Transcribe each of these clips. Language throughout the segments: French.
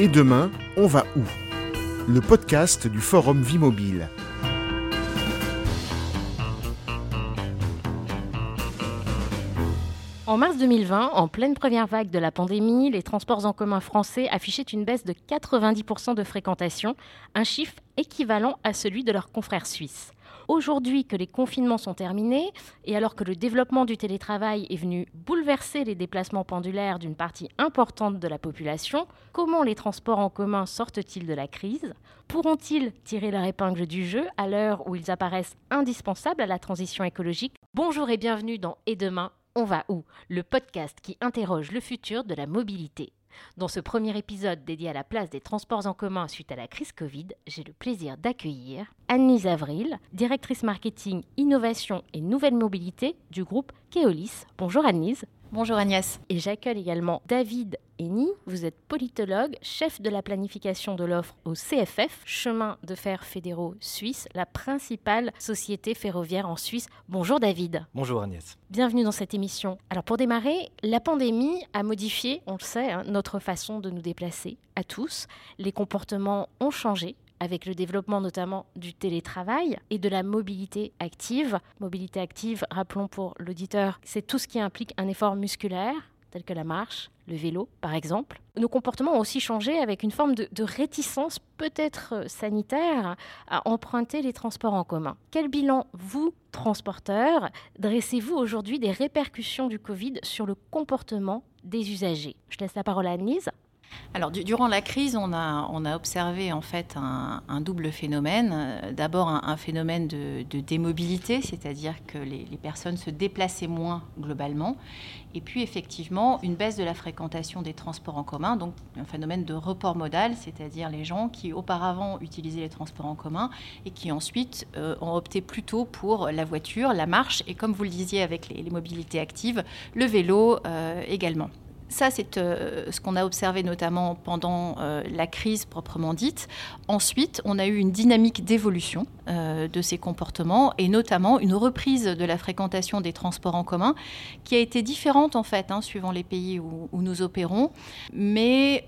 Et demain, on va où ? Le podcast du Forum Vies Mobiles. En mars 2020, en pleine première vague de la pandémie, les transports en commun français affichaient une baisse de 90% de fréquentation, un chiffre équivalent à celui de leurs confrères suisses. Aujourd'hui que les confinements sont terminés et alors que le développement du télétravail est venu bouleverser les déplacements pendulaires d'une partie importante de la population, comment les transports en commun sortent-ils de la crise ? Pourront-ils tirer leur épingle du jeu à l'heure où ils apparaissent indispensables à la transition écologique ? Bonjour et bienvenue dans « Et demain, on va où ?», le podcast qui interroge le futur de la mobilité. Dans ce premier épisode dédié à la place des transports en commun suite à la crise Covid, j'ai le plaisir d'accueillir Annelise Avril, directrice marketing, innovation et nouvelle mobilité du groupe Keolis. Bonjour Annelise. Bonjour Agnès. Et j'accueille également David Henny. Vous êtes politologue, chef de la planification de l'offre au CFF, Chemins de fer fédéraux suisse, la principale société ferroviaire en Suisse. Bonjour David. Bonjour Agnès. Bienvenue dans cette émission. Alors pour démarrer, la pandémie a modifié, on le sait, notre façon de nous déplacer à tous. Les comportements ont changé avec le développement notamment du télétravail et de la mobilité active. Mobilité active, rappelons pour l'auditeur, c'est tout ce qui implique un effort musculaire, tel que la marche, le vélo par exemple. Nos comportements ont aussi changé avec une forme de réticence peut-être sanitaire à emprunter les transports en commun. Quel bilan, vous, transporteurs, dressez-vous aujourd'hui des répercussions du Covid sur le comportement des usagers ? Je laisse la parole à Annelise. Alors, durant la crise, on a observé en fait un double phénomène. D'abord, un phénomène de démobilité, c'est-à-dire que les personnes se déplaçaient moins globalement. Et puis, effectivement, une baisse de la fréquentation des transports en commun, donc un phénomène de report modal, c'est-à-dire les gens qui auparavant utilisaient les transports en commun et qui ensuite ont opté plutôt pour la voiture, la marche et, comme vous le disiez avec les mobilités actives, le vélo également. Ça, c'est ce qu'on a observé notamment pendant la crise proprement dite. Ensuite, on a eu une dynamique d'évolution de ces comportements et notamment une reprise de la fréquentation des transports en commun qui a été différente en fait, suivant les pays où nous opérons. Mais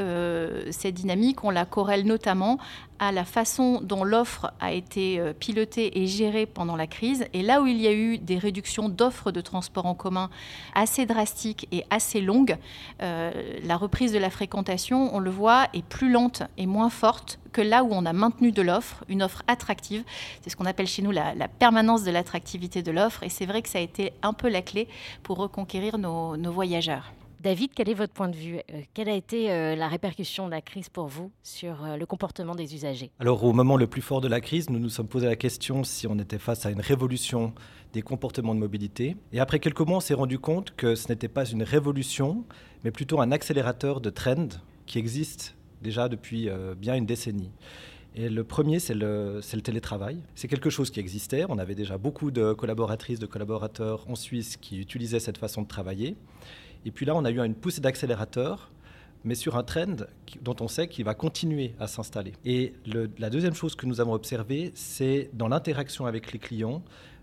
cette dynamique, on la corrèle notamment à la façon dont l'offre a été pilotée et gérée pendant la crise. Et là où il y a eu des réductions d'offres de transports en commun assez drastiques et assez longues, la reprise de la fréquentation, on le voit, est plus lente et moins forte que là où on a maintenu de l'offre, une offre attractive. C'est ce qu'on appelle chez nous la permanence de l'attractivité de l'offre. Et c'est vrai que ça a été un peu la clé pour reconquérir nos voyageurs. David, quel est votre point de vue ? Quelle a été la répercussion de la crise pour vous sur le comportement des usagers ? Alors, au moment le plus fort de la crise, nous nous sommes posé la question si on était face à une révolution des comportements de mobilité. Et après quelques mois, on s'est rendu compte que ce n'était pas une révolution, mais plutôt un accélérateur de trend qui existe déjà depuis bien une décennie. Et le premier, c'est le télétravail. C'est quelque chose qui existait. On avait déjà beaucoup de collaboratrices, de collaborateurs en Suisse qui utilisaient cette façon de travailler. Et puis là, on a eu une poussée d'accélérateur, mais sur un trend dont on sait qu'il va continuer à s'installer. Et la deuxième chose que nous avons observée, c'est dans l'interaction avec les clients,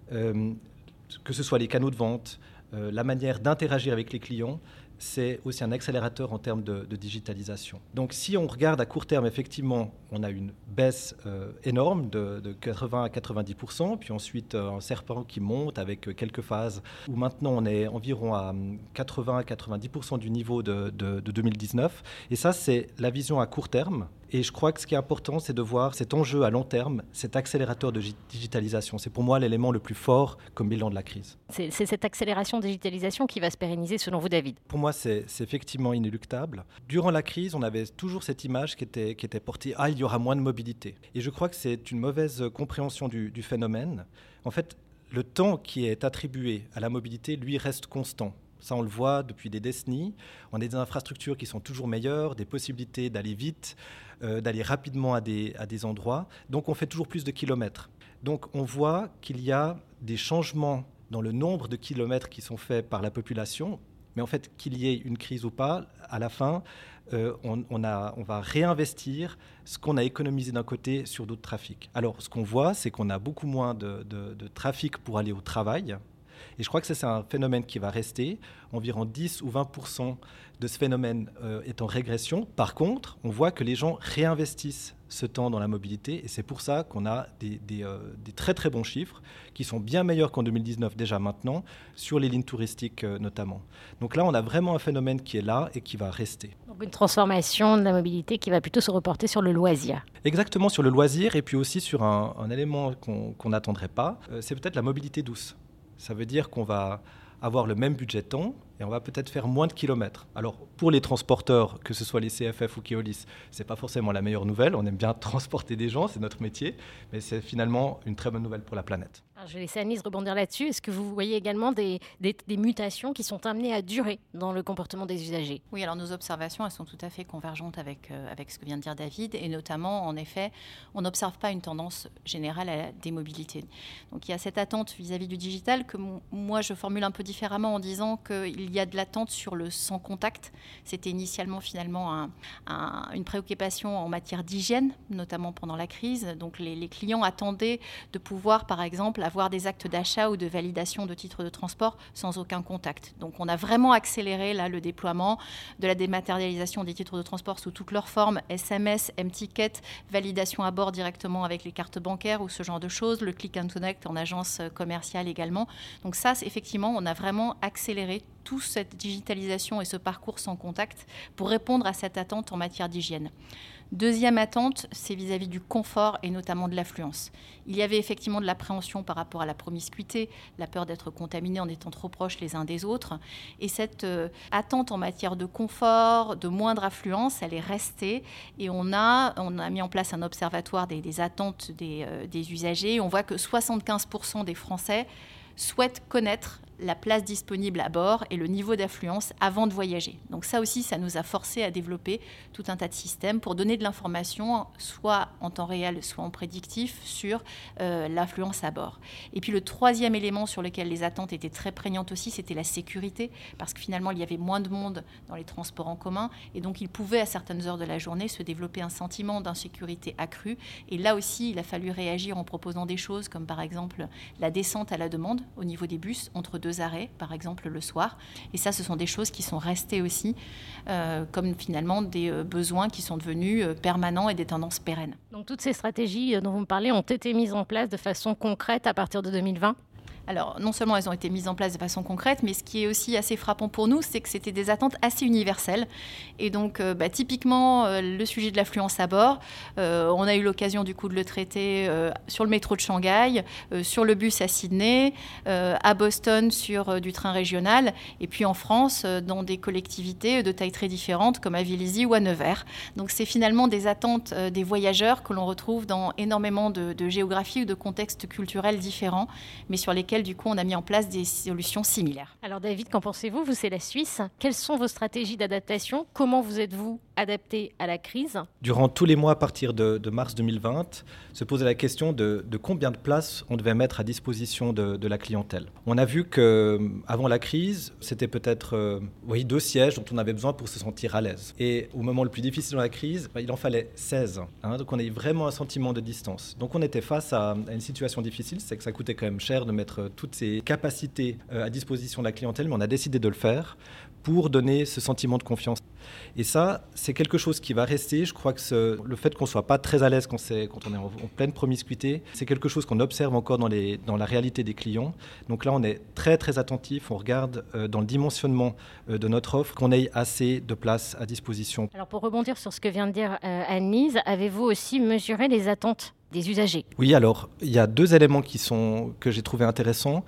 que ce soit les canaux de vente, la manière d'interagir avec les clients, c'est aussi un accélérateur en termes de digitalisation. Donc si on regarde à court terme, effectivement, on a une baisse énorme de 80 à 90%, puis ensuite un serpent qui monte avec quelques phases où maintenant on est environ à 80 à 90% du niveau de 2019. Et ça, c'est la vision à court terme. Et je crois que ce qui est important, c'est de voir cet enjeu à long terme, cet accélérateur de digitalisation. C'est pour moi l'élément le plus fort comme bilan de la crise. C'est cette accélération de digitalisation qui va se pérenniser selon vous, David ? Pour moi, c'est effectivement inéluctable. Durant la crise, on avait toujours cette image qui était portée « Ah, il y aura moins de mobilité ». Et je crois que c'est une mauvaise compréhension du phénomène. En fait, le temps qui est attribué à la mobilité, lui, reste constant. Ça, on le voit depuis des décennies. On a des infrastructures qui sont toujours meilleures, des possibilités d'aller vite, d'aller rapidement à des endroits. Donc, on fait toujours plus de kilomètres. Donc, on voit qu'il y a des changements dans le nombre de kilomètres qui sont faits par la population. Mais en fait, qu'il y ait une crise ou pas, à la fin, on va réinvestir ce qu'on a économisé d'un côté sur d'autres trafics. Alors, ce qu'on voit, c'est qu'on a beaucoup moins de trafic pour aller au travail. Et je crois que ça, c'est un phénomène qui va rester. Environ 10 ou 20% de ce phénomène est en régression. Par contre, on voit que les gens réinvestissent ce temps dans la mobilité. Et c'est pour ça qu'on a des très, très bons chiffres qui sont bien meilleurs qu'en 2019 déjà maintenant, sur les lignes touristiques notamment. Donc là, on a vraiment un phénomène qui est là et qui va rester. Donc une transformation de la mobilité qui va plutôt se reporter sur le loisir. Exactement, sur le loisir et puis aussi sur un élément qu'on n'attendrait pas, c'est peut-être la mobilité douce. Ça veut dire qu'on va avoir le même budget de temps et on va peut-être faire moins de kilomètres. Alors pour les transporteurs, que ce soit les CFF ou Keolis, c'est pas forcément la meilleure nouvelle. On aime bien transporter des gens, c'est notre métier, mais c'est finalement une très bonne nouvelle pour la planète. Alors, je vais laisser Annelise rebondir là-dessus. Est-ce que vous voyez également des mutations qui sont amenées à durer dans le comportement des usagers ? Oui, alors nos observations, elles sont tout à fait convergentes avec ce que vient de dire David, et notamment, en effet, on n'observe pas une tendance générale à la démobilité. Donc il y a cette attente vis-à-vis du digital que moi je formule un peu différemment en disant qu'il y a de l'attente sur le sans contact. C'était initialement finalement une préoccupation en matière d'hygiène, notamment pendant la crise. Donc les clients attendaient de pouvoir, par exemple, avoir des actes d'achat ou de validation de titres de transport sans aucun contact. Donc on a vraiment accéléré là, le déploiement de la dématérialisation des titres de transport sous toutes leurs formes, SMS, M-Ticket, validation à bord directement avec les cartes bancaires ou ce genre de choses, le click and connect en agence commerciale également. Donc ça, effectivement, on a vraiment accéléré toute cette digitalisation et ce parcours sans contact pour répondre à cette attente en matière d'hygiène. Deuxième attente, c'est vis-à-vis du confort et notamment de l'affluence. Il y avait effectivement de l'appréhension par rapport à la promiscuité, la peur d'être contaminé en étant trop proches les uns des autres. Et cette attente en matière de confort, de moindre affluence, elle est restée. Et on a mis en place un observatoire des attentes des usagers. On voit que 75% des Français souhaitent connaître la place disponible à bord et le niveau d'affluence avant de voyager. Donc ça aussi, ça nous a forcé à développer tout un tas de systèmes pour donner de l'information, soit en temps réel, soit en prédictif, sur l'affluence à bord. Et puis le troisième élément sur lequel les attentes étaient très prégnantes aussi, c'était la sécurité, parce que finalement, il y avait moins de monde dans les transports en commun, et donc il pouvait, à certaines heures de la journée, se développer un sentiment d'insécurité accrue. Et là aussi, il a fallu réagir en proposant des choses, comme par exemple la descente à la demande au niveau des bus, entre deux arrêts, par exemple, le soir. Et ça, ce sont des choses qui sont restées aussi, comme finalement des besoins qui sont devenus permanents et des tendances pérennes. Donc toutes ces stratégies dont vous me parlez ont été mises en place de façon concrète à partir de 2020 ? Alors, non seulement elles ont été mises en place de façon concrète, mais ce qui est aussi assez frappant pour nous, c'est que c'était des attentes assez universelles. Et donc, typiquement, le sujet de l'affluence à bord, on a eu l'occasion du coup de le traiter sur le métro de Shanghai, sur le bus à Sydney, à Boston sur du train régional, et puis en France, dans des collectivités de tailles très différentes, comme à Villisy ou à Nevers. Donc, c'est finalement des attentes des voyageurs que l'on retrouve dans énormément de géographies ou de contextes culturels différents, mais sur lesquels du coup, on a mis en place des solutions similaires. Alors David, qu'en pensez-vous ? Vous, c'est la Suisse. Quelles sont vos stratégies d'adaptation ? Comment vous êtes-vous adapté à la crise ? Durant tous les mois, à partir de mars 2020, se posait la question de combien de places on devait mettre à disposition de la clientèle. On a vu qu'avant la crise, c'était peut-être 2 sièges dont on avait besoin pour se sentir à l'aise. Et au moment le plus difficile dans la crise, il en fallait 16. Donc on a eu vraiment un sentiment de distance. Donc on était face à une situation difficile, c'est que ça coûtait quand même cher de mettre toutes ces capacités à disposition de la clientèle, mais on a décidé de le faire pour donner ce sentiment de confiance. Et ça, c'est quelque chose qui va rester. Je crois que le fait qu'on ne soit pas très à l'aise quand on est en pleine promiscuité, c'est quelque chose qu'on observe encore dans la réalité des clients. Donc là, on est très, très attentif. On regarde dans le dimensionnement de notre offre qu'on ait assez de place à disposition. Alors pour rebondir sur ce que vient de dire Annelise, avez-vous aussi mesuré les attentes des usagers? Oui, alors il y a 2 éléments que j'ai trouvé intéressants.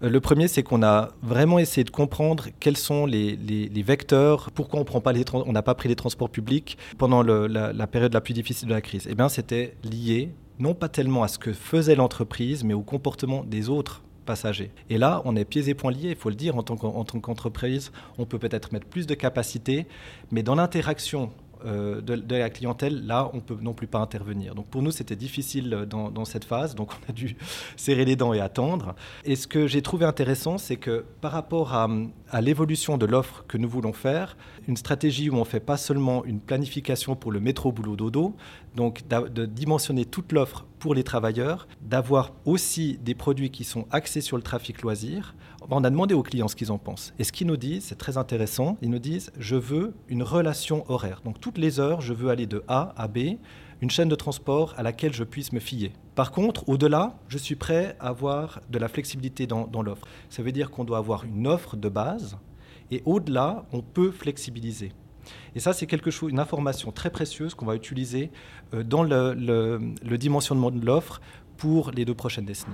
Le premier, c'est qu'on a vraiment essayé de comprendre quels sont les vecteurs, pourquoi on n'a pas pris les transports publics pendant la période la plus difficile de la crise. Eh bien, c'était lié non pas tellement à ce que faisait l'entreprise, mais au comportement des autres passagers. Et là, on est pieds et poings liés, il faut le dire, en tant qu'entreprise. On peut peut-être mettre plus de capacité, mais dans l'interaction de la clientèle, là, on ne peut non plus pas intervenir. Donc pour nous, c'était difficile dans cette phase, donc on a dû serrer les dents et attendre. Et ce que j'ai trouvé intéressant, c'est que par rapport à l'évolution de l'offre que nous voulons faire, une stratégie où on ne fait pas seulement une planification pour le métro boulot dodo, donc de dimensionner toute l'offre pour les travailleurs, d'avoir aussi des produits qui sont axés sur le trafic loisir. on a demandé aux clients ce qu'ils en pensent. Et ce qu'ils nous disent, c'est très intéressant, ils nous disent « je veux une relation horaire ». Donc toutes les heures, je veux aller de A à B, une chaîne de transport à laquelle je puisse me fier. Par contre, au-delà, je suis prêt à avoir de la flexibilité dans l'offre. Ça veut dire qu'on doit avoir une offre de base et au-delà, on peut flexibiliser. Et ça, c'est quelque chose, une information très précieuse qu'on va utiliser dans le dimensionnement de l'offre pour les 2 prochaines décennies.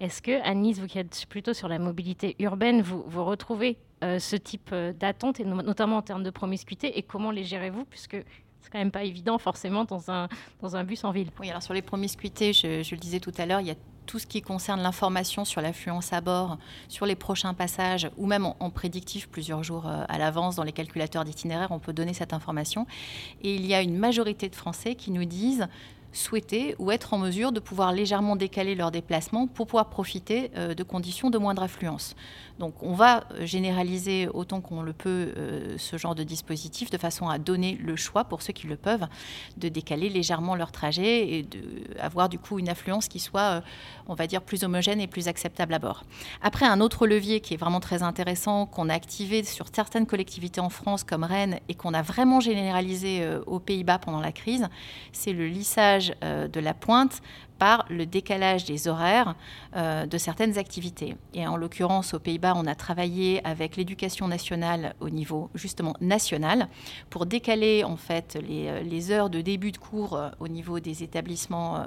Est-ce que, Annelise, vous qui êtes plutôt sur la mobilité urbaine, vous retrouvez ce type d'attente, et notamment en termes de promiscuité, et comment les gérez-vous, puisque c'est quand même pas évident forcément dans un bus en ville? Oui, alors sur les promiscuités, je le disais tout à l'heure, il y a tout ce qui concerne l'information sur l'affluence à bord, sur les prochains passages, ou même en prédictif plusieurs jours à l'avance dans les calculateurs d'itinéraires, on peut donner cette information. Et il y a une majorité de Français qui nous disent souhaiter ou être en mesure de pouvoir légèrement décaler leur déplacement pour pouvoir profiter de conditions de moindre affluence. Donc on va généraliser autant qu'on le peut ce genre de dispositif de façon à donner le choix pour ceux qui le peuvent de décaler légèrement leur trajet et d'avoir du coup une affluence qui soit, on va dire, plus homogène et plus acceptable à bord. Après, un autre levier qui est vraiment très intéressant, qu'on a activé sur certaines collectivités en France comme Rennes et qu'on a vraiment généralisé aux Pays-Bas pendant la crise, c'est le lissage de la pointe par le décalage des horaires de certaines activités. Et en l'occurrence, aux Pays-Bas, on a travaillé avec l'éducation nationale au niveau, justement, national pour décaler, en fait, les heures de début de cours au niveau des établissements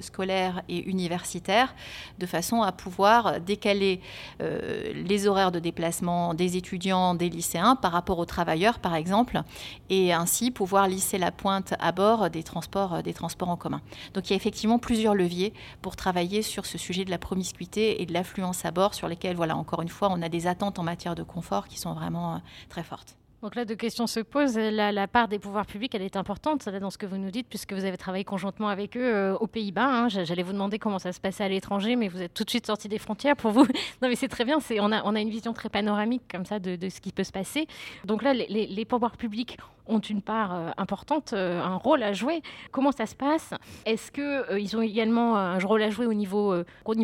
scolaires et universitaires, de façon à pouvoir décaler les horaires de déplacement des étudiants, des lycéens, par rapport aux travailleurs, par exemple, et ainsi pouvoir lisser la pointe à bord des transports en commun. Donc, il y a effectivement plusieurs leviers pour travailler sur ce sujet de la promiscuité et de l'affluence à bord, sur lesquels, voilà, encore une fois, on a des attentes en matière de confort qui sont vraiment très fortes. Donc là, 2 questions se posent. La part des pouvoirs publics, elle est importante là, dans ce que vous nous dites, puisque vous avez travaillé conjointement avec eux aux Pays-Bas. Hein. J'allais vous demander comment ça se passait à l'étranger, mais vous êtes tout de suite sortis des frontières pour vous. Non, mais c'est très bien. On a une vision très panoramique comme ça de ce qui peut se passer. Donc là, les pouvoirs publics ont une part importante, un rôle à jouer. Comment ça se passe ? Est-ce qu'ils ont également un rôle à jouer au niveau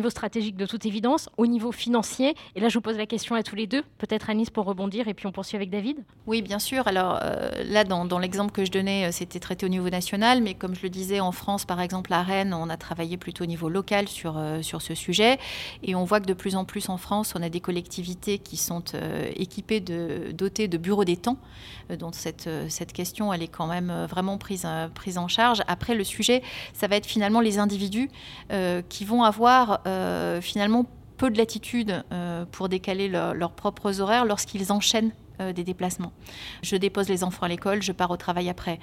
stratégique, de toute évidence, au niveau financier ? Et là, je vous pose la question à tous les deux, peut-être Annelise pour rebondir et puis on poursuit avec David. Oui, bien sûr. Alors là, dans l'exemple que je donnais, c'était traité au niveau national, mais comme je le disais, en France, par exemple, à Rennes, on a travaillé plutôt au niveau local sur ce sujet. Et on voit que de plus en plus en France, on a des collectivités qui sont équipées, dotées de bureaux des temps, dont cette question, elle est quand même vraiment prise en charge. Après, le sujet, ça va être finalement les individus qui vont avoir finalement peu de latitude pour décaler leurs propres horaires lorsqu'ils enchaînent des déplacements. Je dépose les enfants à l'école, je pars au travail après.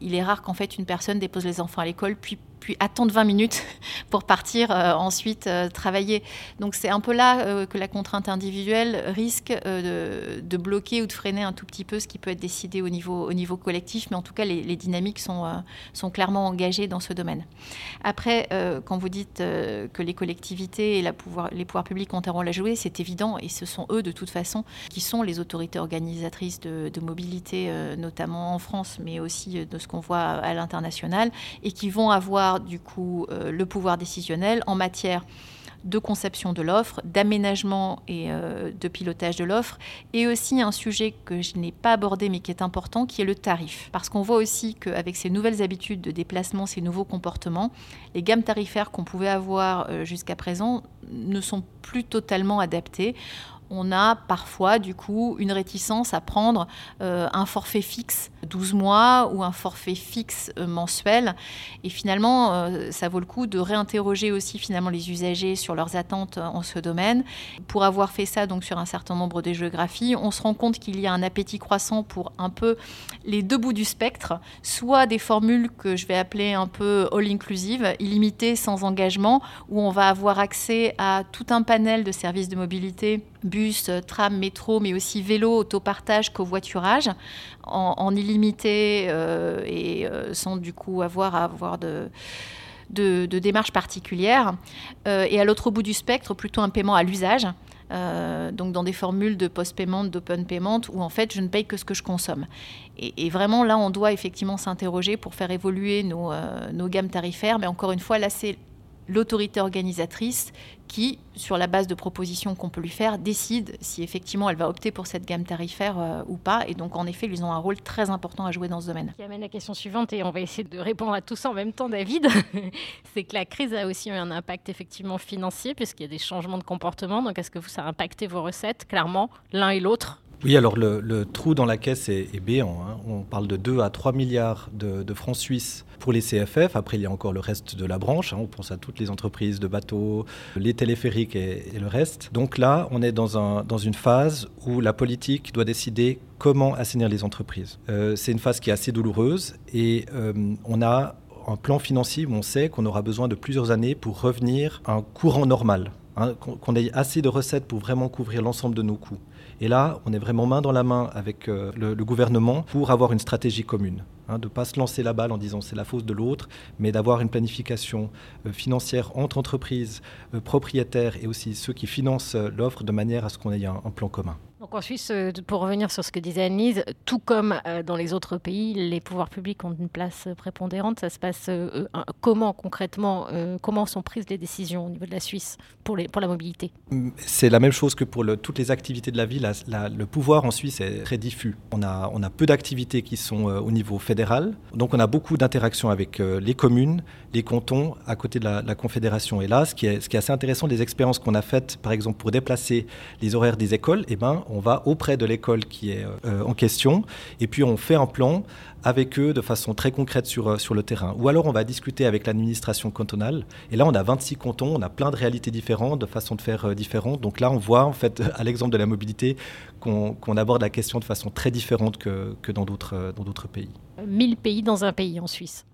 Il est rare qu'en fait une personne dépose les enfants à l'école puis attendre 20 minutes pour partir ensuite travailler. Donc c'est un peu là que la contrainte individuelle risque de bloquer ou de freiner un tout petit peu ce qui peut être décidé au niveau collectif, mais en tout cas les dynamiques sont clairement engagées dans ce domaine. Après, quand vous dites que les collectivités et les pouvoirs publics ont un rôle à jouer, c'est évident, et ce sont eux de toute façon qui sont les autorités organisatrices de mobilité, notamment en France, mais aussi de ce qu'on voit à l'international, et qui vont avoir du coup le pouvoir décisionnel en matière de conception de l'offre, d'aménagement et de pilotage de l'offre, et aussi un sujet que je n'ai pas abordé mais qui est important, qui est le tarif. Parce qu'on voit aussi qu'avec ces nouvelles habitudes de déplacement, ces nouveaux comportements, les gammes tarifaires qu'on pouvait avoir jusqu'à présent ne sont plus totalement adaptées. On a parfois, du coup, une réticence à prendre un forfait fixe 12 mois ou un forfait fixe mensuel. Et finalement, ça vaut le coup de réinterroger aussi finalement les usagers sur leurs attentes en ce domaine. Pour avoir fait ça donc sur un certain nombre de géographies, on se rend compte qu'il y a un appétit croissant pour un peu les 2 bouts du spectre, soit des formules que je vais appeler un peu all-inclusive, illimitées, sans engagement, où on va avoir accès à tout un panel de services de mobilité, bus, tram, métro, mais aussi vélo, autopartage, covoiturage, en illimité et sans du coup avoir de démarches particulières. Et à l'autre bout du spectre, plutôt un paiement à l'usage, donc dans des formules de post-payment, d'open payment, où en fait je ne paye que ce que je consomme. Et vraiment là, on doit effectivement s'interroger pour faire évoluer nos gammes tarifaires, mais encore une fois, là c'est l'autorité organisatrice qui, sur la base de propositions qu'on peut lui faire, décide si effectivement elle va opter pour cette gamme tarifaire ou pas. Et donc, en effet, ils ont un rôle très important à jouer dans ce domaine. Qui amène la question suivante, et on va essayer de répondre à tout ça en même temps, David. C'est que la crise a aussi eu un impact effectivement financier, puisqu'il y a des changements de comportement. Donc, est-ce que ça a impacté vos recettes, clairement, l'un et l'autre ? Oui, alors le trou dans la caisse est béant. Hein. On parle de 2 à 3 milliards de francs suisses pour les CFF. Après, il y a encore le reste de la branche. Hein. On pense à toutes les entreprises de bateaux, les téléphériques et le reste. Donc là, on est dans une phase où la politique doit décider comment assainir les entreprises. C'est une phase qui est assez douloureuse et on a un plan financier où on sait qu'on aura besoin de plusieurs années pour revenir à un courant normal. Hein, qu'on ait assez de recettes pour vraiment couvrir l'ensemble de nos coûts. Et là, on est vraiment main dans la main avec le gouvernement pour avoir une stratégie commune. Hein, de ne pas se lancer la balle en disant c'est la faute de l'autre, mais d'avoir une planification financière entre entreprises, propriétaires et aussi ceux qui financent l'offre de manière à ce qu'on ait un plan commun. Donc en Suisse, pour revenir sur ce que disait Annelise, tout comme dans les autres pays, les pouvoirs publics ont une place prépondérante. Ça se passe comment concrètement, comment sont prises les décisions au niveau de la Suisse pour la mobilité ? C'est la même chose que pour toutes les activités de la ville. Le pouvoir en Suisse est très diffus. On a peu d'activités qui sont au niveau fédéral. Donc on a beaucoup d'interactions avec les communes, les cantons, à côté de la confédération. Et là, ce qui est assez intéressant, les expériences qu'on a faites, par exemple, pour déplacer les horaires des écoles, on va auprès de l'école qui est en question et puis on fait un plan avec eux de façon très concrète sur le terrain. Ou alors on va discuter avec l'administration cantonale et là on a 26 cantons, on a plein de réalités différentes, de façons de faire différentes. Donc là on voit en fait à l'exemple de la mobilité qu'on aborde la question de façon très différente que dans d'autres pays. 1000 pays dans un pays en Suisse.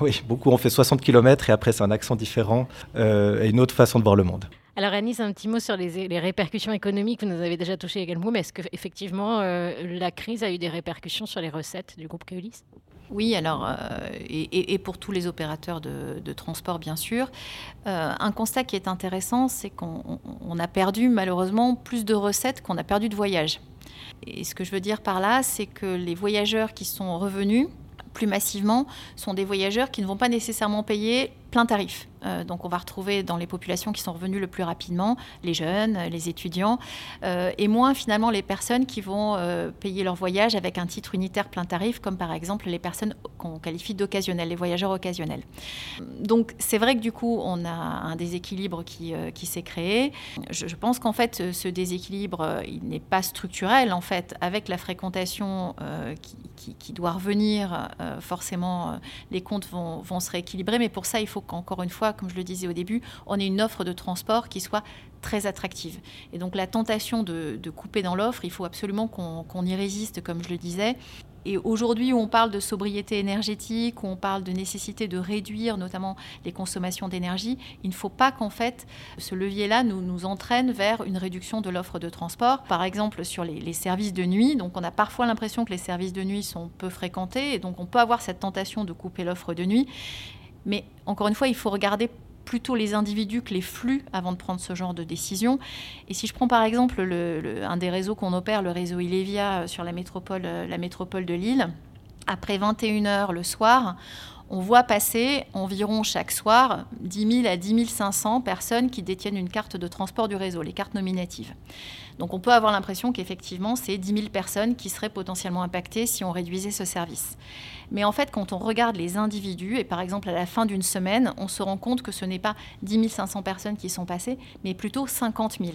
Oui, beaucoup. On fait 60 km et après c'est un accent différent et une autre façon de voir le monde. Alors Annelise, un petit mot sur les répercussions économiques. Vous nous avez déjà touché également, mais est-ce qu'effectivement la crise a eu des répercussions sur les recettes du groupe Keolis ? Oui, alors, et pour tous les opérateurs de transport, bien sûr. Un constat qui est intéressant, c'est qu'on a perdu malheureusement plus de recettes qu'on a perdu de voyages. Et ce que je veux dire par là, c'est que les voyageurs qui sont revenus, plus massivement, sont des voyageurs qui ne vont pas nécessairement payer plein tarif. Donc on va retrouver dans les populations qui sont revenues le plus rapidement, les jeunes, les étudiants, et moins finalement les personnes qui vont payer leur voyage avec un titre unitaire plein tarif, comme par exemple les personnes qu'on qualifie d'occasionnelles, les voyageurs occasionnels. Donc c'est vrai que du coup on a un déséquilibre qui s'est créé. Je pense qu'en fait ce déséquilibre il n'est pas structurel en fait, avec la fréquentation qui doit revenir, forcément les comptes vont se rééquilibrer, mais pour ça il faut qu'encore une fois, comme je le disais au début, on ait une offre de transport qui soit très attractive. Et donc la tentation de couper dans l'offre, il faut absolument qu'on y résiste, comme je le disais. Et aujourd'hui, où on parle de sobriété énergétique, où on parle de nécessité de réduire notamment les consommations d'énergie, il ne faut pas qu'en fait ce levier-là nous entraîne vers une réduction de l'offre de transport. Par exemple, sur les services de nuit, donc on a parfois l'impression que les services de nuit sont peu fréquentés, et donc on peut avoir cette tentation de couper l'offre de nuit. Mais encore une fois, il faut regarder plutôt les individus que les flux avant de prendre ce genre de décision. Et si je prends par exemple un des réseaux qu'on opère, le réseau Ilevia sur la métropole de Lille, après 21h le soir, on voit passer environ chaque soir 10 000 à 10 500 personnes qui détiennent une carte de transport du réseau, les cartes nominatives. Donc on peut avoir l'impression qu'effectivement, c'est 10 000 personnes qui seraient potentiellement impactées si on réduisait ce service. Mais en fait, quand on regarde les individus, et par exemple à la fin d'une semaine, on se rend compte que ce n'est pas 10 500 personnes qui sont passées, mais plutôt 50 000.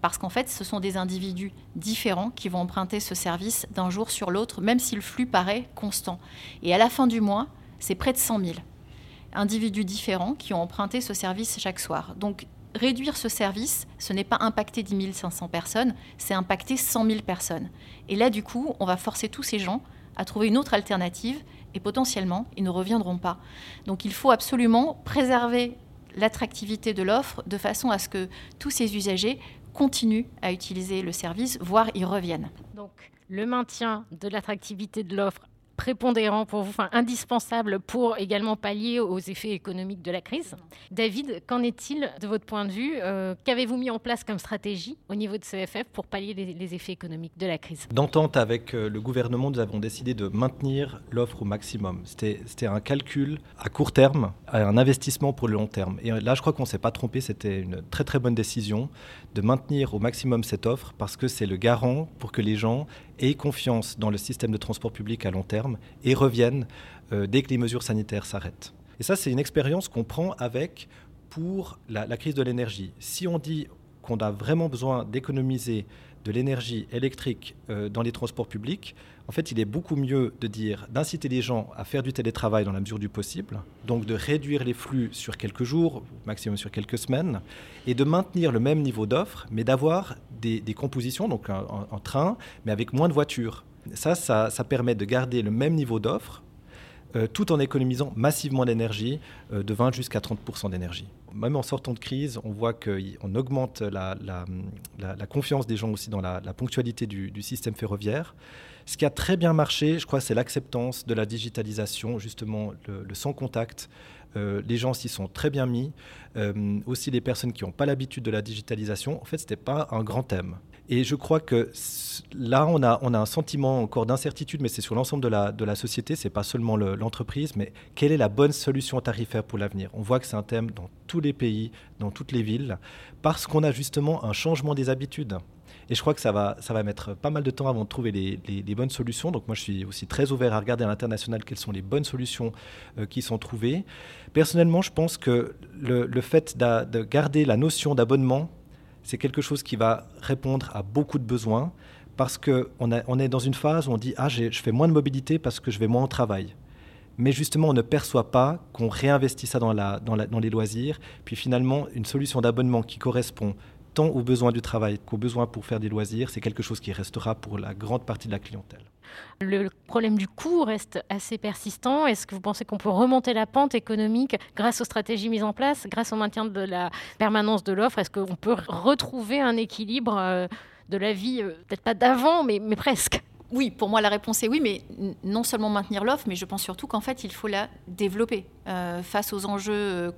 Parce qu'en fait, ce sont des individus différents qui vont emprunter ce service d'un jour sur l'autre, même si le flux paraît constant. Et à la fin du mois, c'est près de 100 000 individus différents qui ont emprunté ce service chaque soir. Donc, réduire ce service, ce n'est pas impacter 10 500 personnes, c'est impacter 100 000 personnes. Et là, du coup, on va forcer tous ces gens à trouver une autre alternative et potentiellement, ils ne reviendront pas. Donc, il faut absolument préserver l'attractivité de l'offre de façon à ce que tous ces usagers continuent à utiliser le service, voire y reviennent. Donc, le maintien de l'attractivité de l'offre prépondérant pour vous, enfin indispensable pour également pallier aux effets économiques de la crise. David, qu'en est-il de votre point de vue ? Qu'avez-vous mis en place comme stratégie au niveau de CFF pour pallier les effets économiques de la crise ? D'entente avec le gouvernement, nous avons décidé de maintenir l'offre au maximum. C'était un calcul à court terme, un investissement pour le long terme. Et là, je crois qu'on ne s'est pas trompé, c'était une très très bonne décision de maintenir au maximum cette offre parce que c'est le garant pour que les gens aient confiance dans le système de transport public à long terme et reviennent dès que les mesures sanitaires s'arrêtent. Et ça, c'est une expérience qu'on prend avec pour la crise de l'énergie. Si on dit qu'on a vraiment besoin d'économiser de l'énergie électrique dans les transports publics, en fait, il est beaucoup mieux d'inciter les gens à faire du télétravail dans la mesure du possible, donc de réduire les flux sur quelques jours, maximum sur quelques semaines, et de maintenir le même niveau d'offre, mais d'avoir des compositions, donc en train, mais avec moins de voitures. Ça permet de garder le même niveau d'offre, tout en économisant massivement d'énergie, de 20 jusqu'à 30% d'énergie. Même en sortant de crise, on voit qu'on augmente la confiance des gens aussi dans la ponctualité du système ferroviaire. Ce qui a très bien marché, je crois, c'est l'acceptance de la digitalisation, justement le sans-contact. Les gens s'y sont très bien mis. Aussi les personnes qui n'ont pas l'habitude de la digitalisation, en fait, ce n'était pas un grand thème. Et je crois que là, on a un sentiment encore d'incertitude, mais c'est sur l'ensemble de la société, ce n'est pas seulement l'entreprise, mais quelle est la bonne solution tarifaire pour l'avenir ? On voit que c'est un thème dans tous les pays, dans toutes les villes, parce qu'on a justement un changement des habitudes. Et je crois que ça va mettre pas mal de temps avant de trouver les bonnes solutions. Donc moi, je suis aussi très ouvert à regarder à l'international quelles sont les bonnes solutions qui sont trouvées. Personnellement, je pense que le fait de garder la notion d'abonnement, c'est quelque chose qui va répondre à beaucoup de besoins parce qu'on est dans une phase où on dit « Ah, je fais moins de mobilité parce que je vais moins au travail ». Mais justement, on ne perçoit pas qu'on réinvestit ça dans les loisirs. Puis finalement, une solution d'abonnement qui correspond tant aux besoins du travail qu'aux besoins pour faire des loisirs, c'est quelque chose qui restera pour la grande partie de la clientèle. Le problème du coût reste assez persistant. Est-ce que vous pensez qu'on peut remonter la pente économique grâce aux stratégies mises en place, grâce au maintien de la permanence de l'offre ? Est-ce qu'on peut retrouver un équilibre de la vie, peut-être pas d'avant, mais presque ? Oui, pour moi, la réponse est oui, mais non seulement maintenir l'offre, mais je pense surtout qu'en fait, il faut la développer face aux enjeux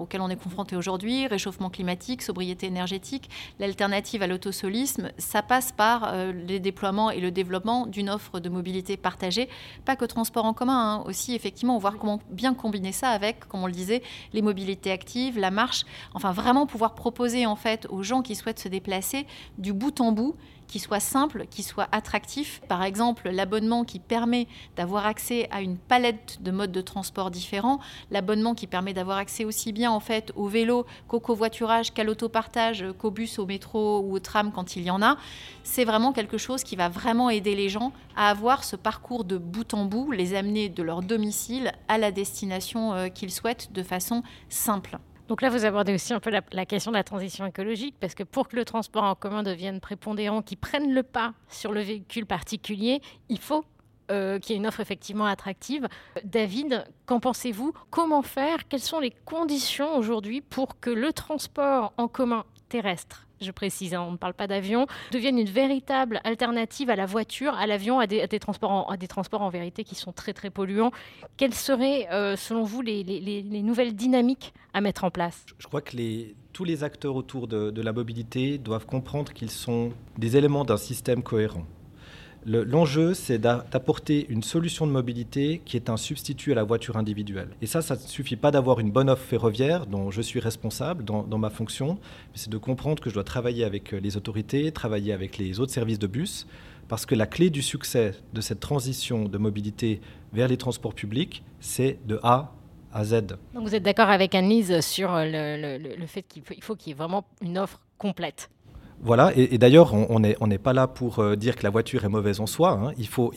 auxquels on est confronté aujourd'hui, réchauffement climatique, sobriété énergétique. L'alternative à l'autosolisme, ça passe par les déploiements et le développement d'une offre de mobilité partagée, pas que transport en commun, hein, aussi effectivement, voir comment bien combiner ça avec, comme on le disait, les mobilités actives, la marche, enfin vraiment pouvoir proposer en fait aux gens qui souhaitent se déplacer du bout en bout, qui soit simple, qui soit attractif. Par exemple, l'abonnement qui permet d'avoir accès à une palette de modes de transport différents, l'abonnement qui permet d'avoir accès aussi bien en fait, au vélo qu'au covoiturage, qu'à l'autopartage, qu'au bus, au métro ou au tram quand il y en a. C'est vraiment quelque chose qui va vraiment aider les gens à avoir ce parcours de bout en bout, les amener de leur domicile à la destination qu'ils souhaitent de façon simple. Donc là, vous abordez aussi un peu la question de la transition écologique, parce que pour que le transport en commun devienne prépondérant, qu'il prenne le pas sur le véhicule particulier, il faut qu'il y ait une offre effectivement attractive. David, qu'en pensez-vous ? Comment faire ? Quelles sont les conditions aujourd'hui pour que le transport en commun terrestre, je précise, on ne parle pas d'avion, deviennent une véritable alternative à la voiture, à l'avion, à des transports en vérité qui sont très très polluants. Quelles seraient, selon vous, les nouvelles dynamiques à mettre en place ? Je crois que tous les acteurs autour de la mobilité doivent comprendre qu'ils sont des éléments d'un système cohérent. L'enjeu, c'est d'apporter une solution de mobilité qui est un substitut à la voiture individuelle. Et ça ne suffit pas d'avoir une bonne offre ferroviaire dont je suis responsable dans ma fonction, mais c'est de comprendre que je dois travailler avec les autorités, travailler avec les autres services de bus, parce que la clé du succès de cette transition de mobilité vers les transports publics, c'est de A à Z. Donc vous êtes d'accord avec Annelise sur le fait qu'il faut qu'il y ait vraiment une offre complète ? Voilà, et d'ailleurs, on n'est pas là pour dire que la voiture est mauvaise en soi, hein. Il faut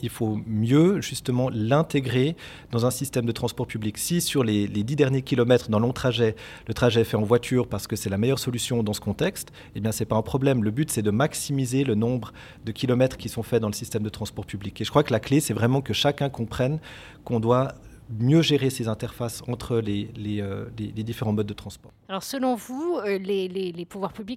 mieux, justement, l'intégrer dans un système de transport public. Si sur les 10 derniers kilomètres, dans long trajet, le trajet est fait en voiture parce que c'est la meilleure solution dans ce contexte, eh bien, c'est pas un problème. Le but, c'est de maximiser le nombre de kilomètres qui sont faits dans le système de transport public. Et je crois que la clé, c'est vraiment que chacun comprenne qu'on doit mieux gérer ces interfaces entre les différents modes de transport. Alors selon vous, les pouvoirs publics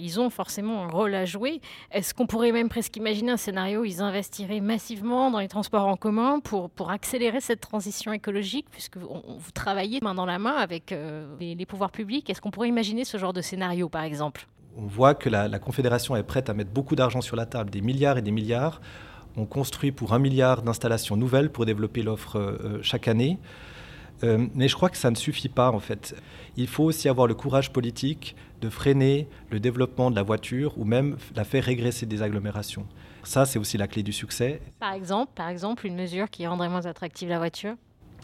ils ont forcément un rôle à jouer. Est-ce qu'on pourrait même presque imaginer un scénario où ils investiraient massivement dans les transports en commun pour accélérer cette transition écologique, puisque vous travaillez main dans la main avec les pouvoirs publics. Est-ce qu'on pourrait imaginer ce genre de scénario, par exemple ? On voit que la Confédération est prête à mettre beaucoup d'argent sur la table, des milliards et des milliards. On construit pour 1 milliard d'installations nouvelles pour développer l'offre chaque année. Mais je crois que ça ne suffit pas, en fait. Il faut aussi avoir le courage politique de freiner le développement de la voiture ou même la faire régresser des agglomérations. Ça, c'est aussi la clé du succès. Par exemple, une mesure qui rendrait moins attractive la voiture ?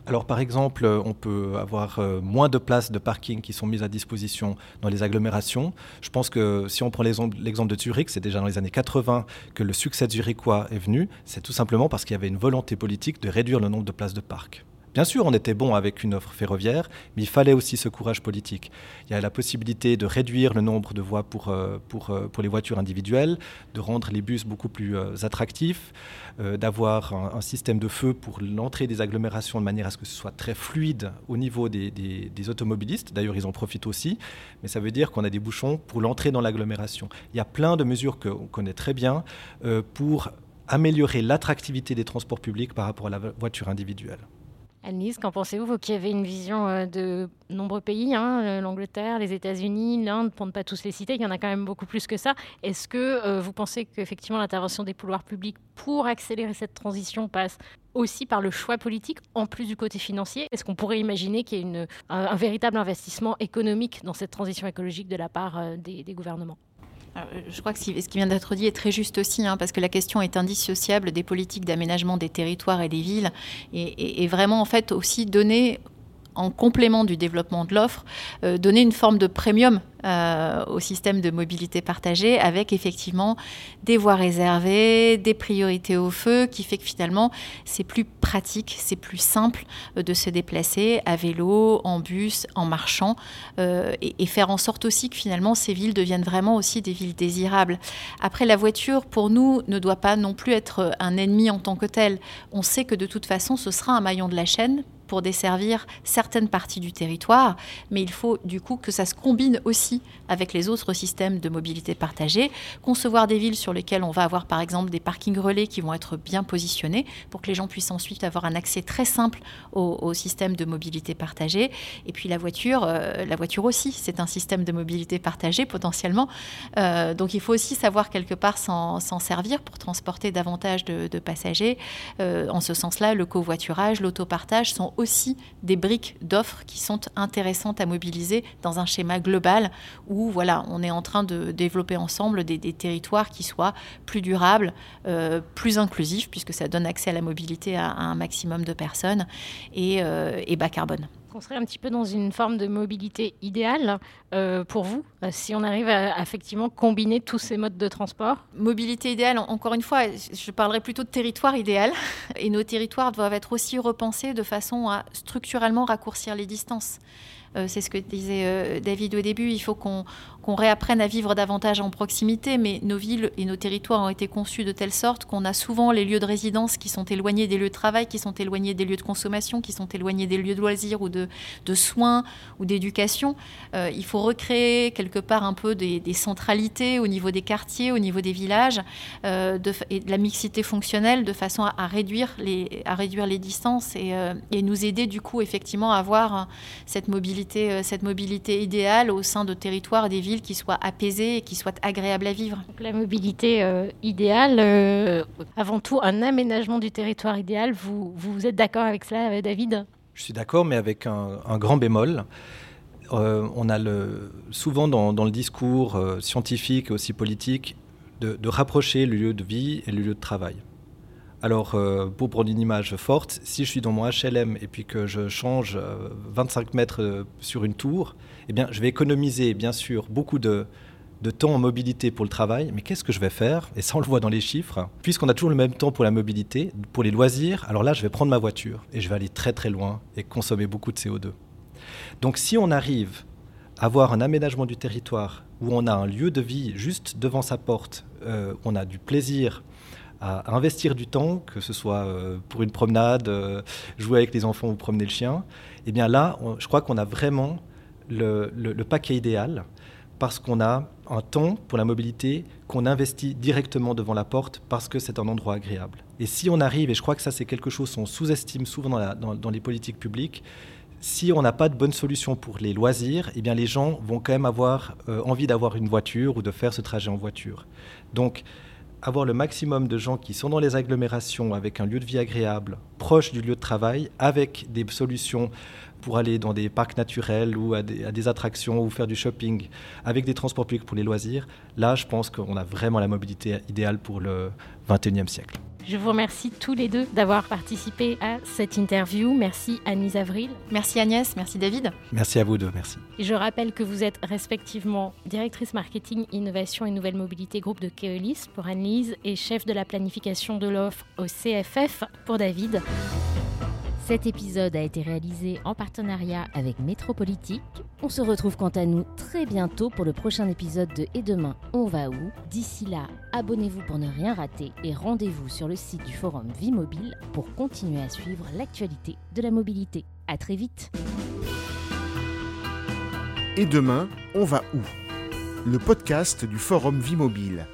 Alors, par exemple, on peut avoir moins de places de parking qui sont mises à disposition dans les agglomérations. Je pense que si on prend l'exemple de Zurich, c'est déjà dans les années 80 que le succès zurichois est venu. C'est tout simplement parce qu'il y avait une volonté politique de réduire le nombre de places de parc. Bien sûr, on était bon avec une offre ferroviaire, mais il fallait aussi ce courage politique. Il y a la possibilité de réduire le nombre de voies pour les voitures individuelles, de rendre les bus beaucoup plus attractifs, d'avoir un système de feu pour l'entrée des agglomérations de manière à ce que ce soit très fluide au niveau des automobilistes. D'ailleurs, ils en profitent aussi, mais ça veut dire qu'on a des bouchons pour l'entrée dans l'agglomération. Il y a plein de mesures qu'on connaît très bien pour améliorer l'attractivité des transports publics par rapport à la voiture individuelle. Annelise, qu'en pensez-vous, vous qui avez une vision de nombreux pays, l'Angleterre, les États-Unis, l'Inde, pour ne pas tous les citer, il y en a quand même beaucoup plus que ça. Est-ce que vous pensez qu'effectivement l'intervention des pouvoirs publics pour accélérer cette transition passe aussi par le choix politique, en plus du côté financier ? Est-ce qu'on pourrait imaginer qu'il y ait un véritable investissement économique dans cette transition écologique de la part des gouvernements ? Alors, je crois que ce qui vient d'être dit est très juste aussi, parce que la question est indissociable des politiques d'aménagement des territoires et des villes, et vraiment en fait aussi donner, en complément du développement de l'offre, donner une forme de premium au système de mobilité partagée, avec effectivement des voies réservées, des priorités au feu, qui fait que finalement c'est plus pratique, c'est plus simple de se déplacer à vélo, en bus, en marchant, et faire en sorte aussi que finalement ces villes deviennent vraiment aussi des villes désirables. Après, la voiture pour nous ne doit pas non plus être un ennemi en tant que tel. On sait que de toute façon ce sera un maillon de la chaîne pour desservir certaines parties du territoire, mais il faut du coup que ça se combine aussi avec les autres systèmes de mobilité partagée, concevoir des villes sur lesquelles on va avoir par exemple des parkings relais qui vont être bien positionnés pour que les gens puissent ensuite avoir un accès très simple au système de mobilité partagée. Et puis la voiture aussi, c'est un système de mobilité partagée potentiellement. Donc il faut aussi savoir quelque part s'en servir pour transporter davantage de passagers. En ce sens-là, le covoiturage, l'autopartage sont aussi des briques d'offres qui sont intéressantes à mobiliser dans un schéma global où on est en train de développer ensemble des territoires qui soient plus durables, plus inclusifs, puisque ça donne accès à la mobilité à un maximum de personnes, et bas carbone. On serait un petit peu dans une forme de mobilité idéale pour vous, si on arrive à effectivement combiner tous ces modes de transport ? Mobilité idéale, encore une fois, je parlerai plutôt de territoire idéal. Et nos territoires doivent être aussi repensés de façon à structurellement raccourcir les distances. C'est ce que disait David au début, il faut qu'on réapprenne à vivre davantage en proximité, mais nos villes et nos territoires ont été conçus de telle sorte qu'on a souvent les lieux de résidence qui sont éloignés des lieux de travail, qui sont éloignés des lieux de consommation, qui sont éloignés des lieux de loisirs ou de soins ou d'éducation. Il faut recréer quelque part un peu des centralités au niveau des quartiers, au niveau des villages, et de la mixité fonctionnelle, de façon à réduire les distances et nous aider du coup effectivement à avoir cette mobilité idéale au sein de territoires et des villes qui soient apaisés et qui soient agréables à vivre. Donc la mobilité idéale, avant tout un aménagement du territoire idéal, vous êtes d'accord avec cela, David ? Je suis d'accord, mais avec un grand bémol. On a souvent dans le discours scientifique et aussi politique de rapprocher le lieu de vie et le lieu de travail. Alors, pour prendre une image forte, si je suis dans mon HLM et puis que je change 25 mètres sur une tour, eh bien, je vais économiser, bien sûr, beaucoup de temps en mobilité pour le travail. Mais qu'est-ce que je vais faire ? Et ça, on le voit dans les chiffres. Puisqu'on a toujours le même temps pour la mobilité, pour les loisirs, alors là, je vais prendre ma voiture et je vais aller très, très loin et consommer beaucoup de CO2. Donc, si on arrive à avoir un aménagement du territoire où on a un lieu de vie juste devant sa porte, on a du plaisir à investir du temps, que ce soit pour une promenade, jouer avec les enfants ou promener le chien, eh bien là, je crois qu'on a vraiment le paquet idéal, parce qu'on a un temps pour la mobilité qu'on investit directement devant la porte parce que c'est un endroit agréable. Et si on arrive, et je crois que ça c'est quelque chose qu'on sous-estime souvent dans les politiques publiques, si on n'a pas de bonne solution pour les loisirs, eh bien les gens vont quand même avoir envie d'avoir une voiture ou de faire ce trajet en voiture. Donc avoir le maximum de gens qui sont dans les agglomérations avec un lieu de vie agréable, proche du lieu de travail, avec des solutions pour aller dans des parcs naturels ou à des attractions ou faire du shopping, avec des transports publics pour les loisirs, là je pense qu'on a vraiment la mobilité idéale pour le XXIe siècle. Je vous remercie tous les deux d'avoir participé à cette interview. Merci Annelise Avril. Merci Agnès, merci David. Merci à vous deux, merci. Et je rappelle que vous êtes respectivement directrice marketing, innovation et nouvelle mobilité groupe de Keolis pour Annelise et chef de la planification de l'offre au CFF pour David. Cet épisode a été réalisé en partenariat avec Métropolitique. On se retrouve quant à nous très bientôt pour le prochain épisode de Et demain, on va où ? D'ici là, abonnez-vous pour ne rien rater et rendez-vous sur le site du Forum Vies Mobiles pour continuer à suivre l'actualité de la mobilité. À très vite. Et demain, on va où ? Le podcast du Forum Vies Mobiles.